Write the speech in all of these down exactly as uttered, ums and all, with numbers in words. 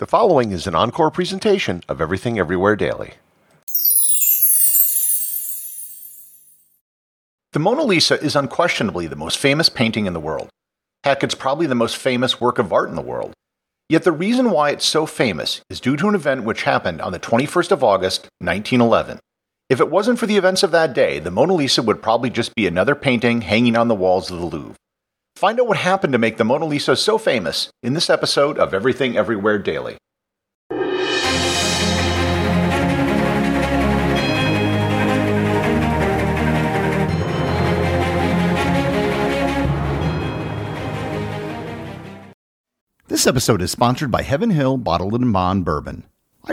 The following is an encore presentation of Everything Everywhere Daily. The Mona Lisa is unquestionably the most famous painting in the world. Heck, it's probably the most famous work of art in the world. Yet the reason why it's so famous is due to an event which happened on the twenty-first of August, nineteen eleven. If it wasn't for the events of that day, the Mona Lisa would probably just be another painting hanging on the walls of the Louvre. Find out what happened to make the Mona Lisa so famous in this episode of Everything Everywhere Daily. This episode is sponsored by Heaven Hill Bottled in Bond Bourbon. I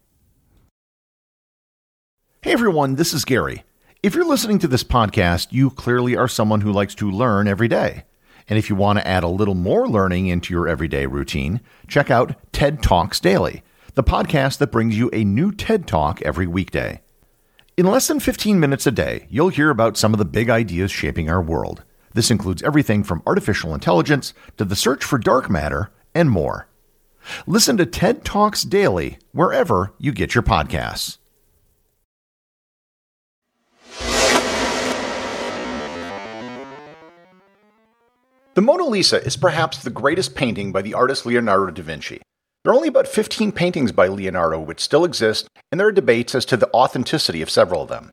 Hey everyone, this is Gary. If you're listening to this podcast, you clearly are someone who likes to learn every day. And if you want to add a little more learning into your everyday routine, check out TED Talks Daily, the podcast that brings you a new TED Talk every weekday. In less than fifteen minutes a day, you'll hear about some of the big ideas shaping our world. This includes everything from artificial intelligence to the search for dark matter and more. Listen to TED Talks Daily wherever you get your podcasts. The Mona Lisa is perhaps the greatest painting by the artist Leonardo da Vinci. There are only about fifteen paintings by Leonardo which still exist, and there are debates as to the authenticity of several of them.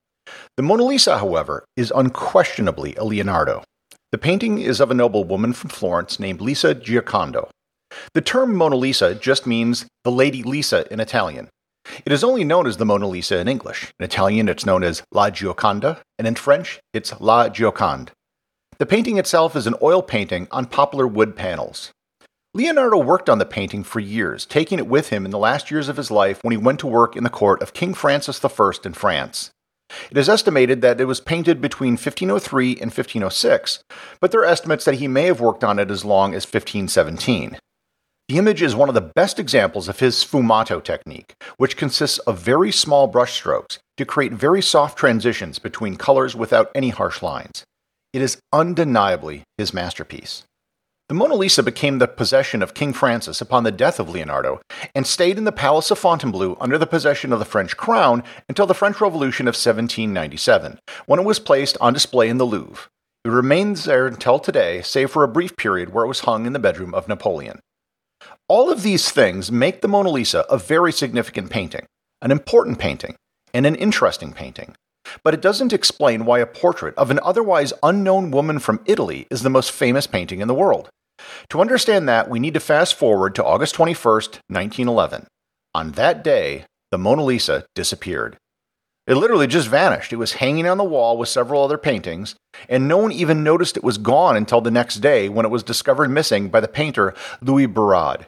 The Mona Lisa, however, is unquestionably a Leonardo. The painting is of a noble woman from Florence named Lisa Gherardini. The term Mona Lisa just means the Lady Lisa in Italian. It is only known as the Mona Lisa in English. In Italian, it's known as La Gioconda, and in French, it's La Joconde. The painting itself is an oil painting on poplar wood panels. Leonardo worked on the painting for years, taking it with him in the last years of his life when he went to work in the court of King Francis the First in France. It is estimated that it was painted between fifteen oh three and fifteen oh six, but there are estimates that he may have worked on it as long as fifteen seventeen. The image is one of the best examples of his sfumato technique, which consists of very small brushstrokes to create very soft transitions between colors without any harsh lines. It is undeniably his masterpiece. The Mona Lisa became the possession of King Francis upon the death of Leonardo and stayed in the Palace of Fontainebleau under the possession of the French crown until the French Revolution of seventeen ninety-seven, when it was placed on display in the Louvre. It remains there until today, save for a brief period where it was hung in the bedroom of Napoleon. All of these things make the Mona Lisa a very significant painting, an important painting, and an interesting painting. But it doesn't explain why a portrait of an otherwise unknown woman from Italy is the most famous painting in the world. To understand that, we need to fast forward to August twenty-first, nineteen eleven. On that day, the Mona Lisa disappeared. It literally just vanished. It was hanging on the wall with several other paintings, and no one even noticed it was gone until the next day when it was discovered missing by the painter Louis Barad.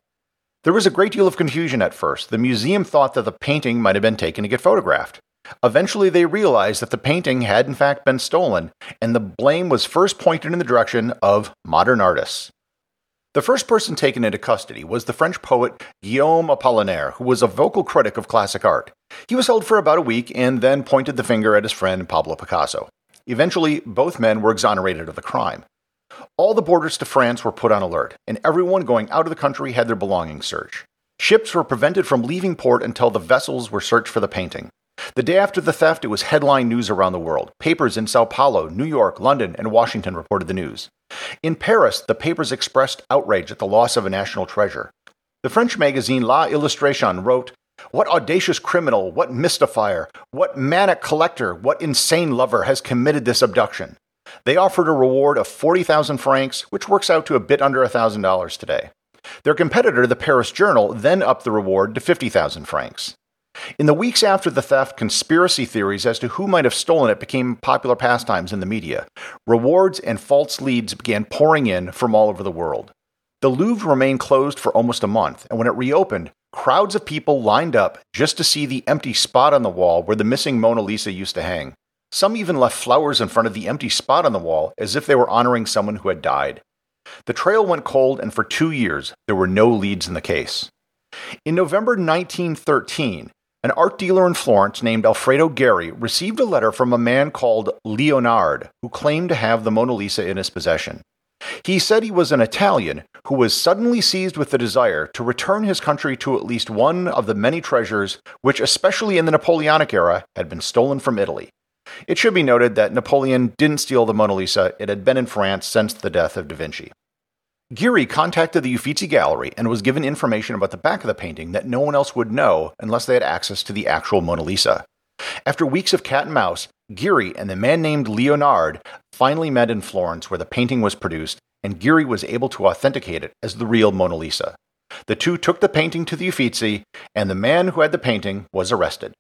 There was a great deal of confusion at first. The museum thought that the painting might have been taken to get photographed. Eventually, they realized that the painting had in fact been stolen, and the blame was first pointed in the direction of modern artists. The first person taken into custody was the French poet Guillaume Apollinaire, who was a vocal critic of classic art. He was held for about a week and then pointed the finger at his friend Pablo Picasso. Eventually, both men were exonerated of the crime. All the borders to France were put on alert, and everyone going out of the country had their belongings searched. Ships were prevented from leaving port until the vessels were searched for the painting. The day after the theft, it was headline news around the world. Papers in Sao Paulo, New York, London, and Washington reported the news. In Paris, the papers expressed outrage at the loss of a national treasure. The French magazine La Illustration wrote, What audacious criminal, what mystifier, what manic collector, what insane lover has committed this abduction? They offered a reward of forty thousand francs, which works out to a bit under one thousand dollars today. Their competitor, the Paris Journal, then upped the reward to fifty thousand francs. In the weeks after the theft, conspiracy theories as to who might have stolen it became popular pastimes in the media. Rewards and false leads began pouring in from all over the world. The Louvre remained closed for almost a month, and when it reopened, crowds of people lined up just to see the empty spot on the wall where the missing Mona Lisa used to hang. Some even left flowers in front of the empty spot on the wall as if they were honoring someone who had died. The trail went cold, and for two years, there were no leads in the case. In November nineteen thirteen, an art dealer in Florence named Alfredo Gheri received a letter from a man called Leonardo, who claimed to have the Mona Lisa in his possession. He said he was an Italian who was suddenly seized with the desire to return his country to at least one of the many treasures which, especially in the Napoleonic era, had been stolen from Italy. It should be noted that Napoleon didn't steal the Mona Lisa. It had been in France since the death of da Vinci. Gheri contacted the Uffizi Gallery and was given information about the back of the painting that no one else would know unless they had access to the actual Mona Lisa. After weeks of cat and mouse, Gheri and the man named Leonardo finally met in Florence where the painting was produced, and Gheri was able to authenticate it as the real Mona Lisa. The two took the painting to the Uffizi, and the man who had the painting was arrested.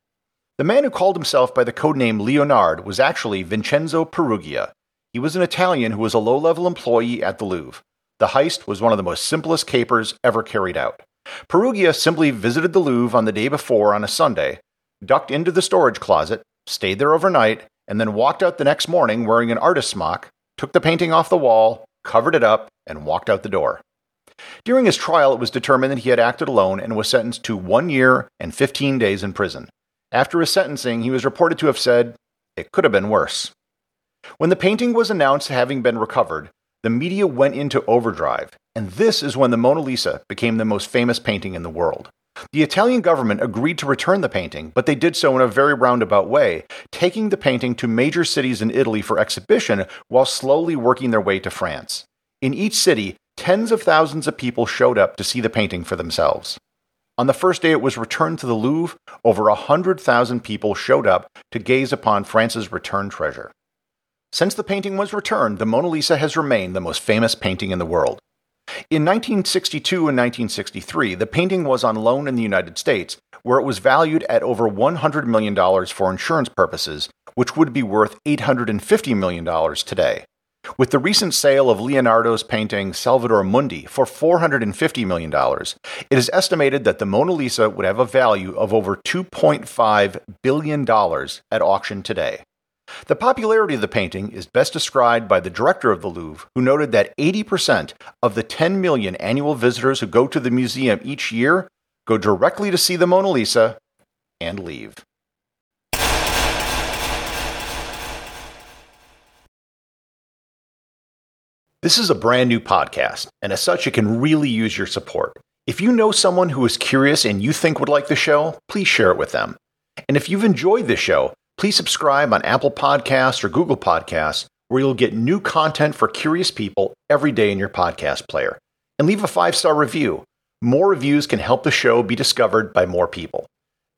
The man who called himself by the codename Leonardo was actually Vincenzo Perugia. He was an Italian who was a low-level employee at the Louvre. The heist was one of the most simplest capers ever carried out. Perugia simply visited the Louvre on the day before on a Sunday, ducked into the storage closet, stayed there overnight, and then walked out the next morning wearing an artist's smock, took the painting off the wall, covered it up, and walked out the door. During his trial, it was determined that he had acted alone and was sentenced to one year and fifteen days in prison. After his sentencing, he was reported to have said, "It could have been worse." When the painting was announced having been recovered, the media went into overdrive, and this is when the Mona Lisa became the most famous painting in the world. The Italian government agreed to return the painting, but they did so in a very roundabout way, taking the painting to major cities in Italy for exhibition while slowly working their way to France. In each city, tens of thousands of people showed up to see the painting for themselves. On the first day it was returned to the Louvre, over one hundred thousand people showed up to gaze upon France's returned treasure. Since the painting was returned, the Mona Lisa has remained the most famous painting in the world. In nineteen sixty-two and nineteen sixty-three, the painting was on loan in the United States, where it was valued at over one hundred million dollars for insurance purposes, which would be worth eight hundred fifty million dollars today. With the recent sale of Leonardo's painting Salvador Mundi for four hundred fifty million dollars, it is estimated that the Mona Lisa would have a value of over two point five billion dollars at auction today. The popularity of the painting is best described by the director of the Louvre, who noted that eighty percent of the ten million annual visitors who go to the museum each year go directly to see the Mona Lisa and leave. This is a brand new podcast, and as such, it can really use your support. If you know someone who is curious and you think would like the show, please share it with them. And if you've enjoyed the show, please subscribe on Apple Podcasts or Google Podcasts, where you'll get new content for curious people every day in your podcast player. And leave a five-star review. More reviews can help the show be discovered by more people.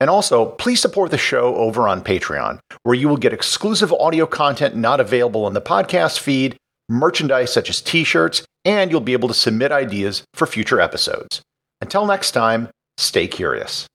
And also, please support the show over on Patreon, where you will get exclusive audio content not available in the podcast feed, merchandise such as t-shirts, and you'll be able to submit ideas for future episodes. Until next time, stay curious.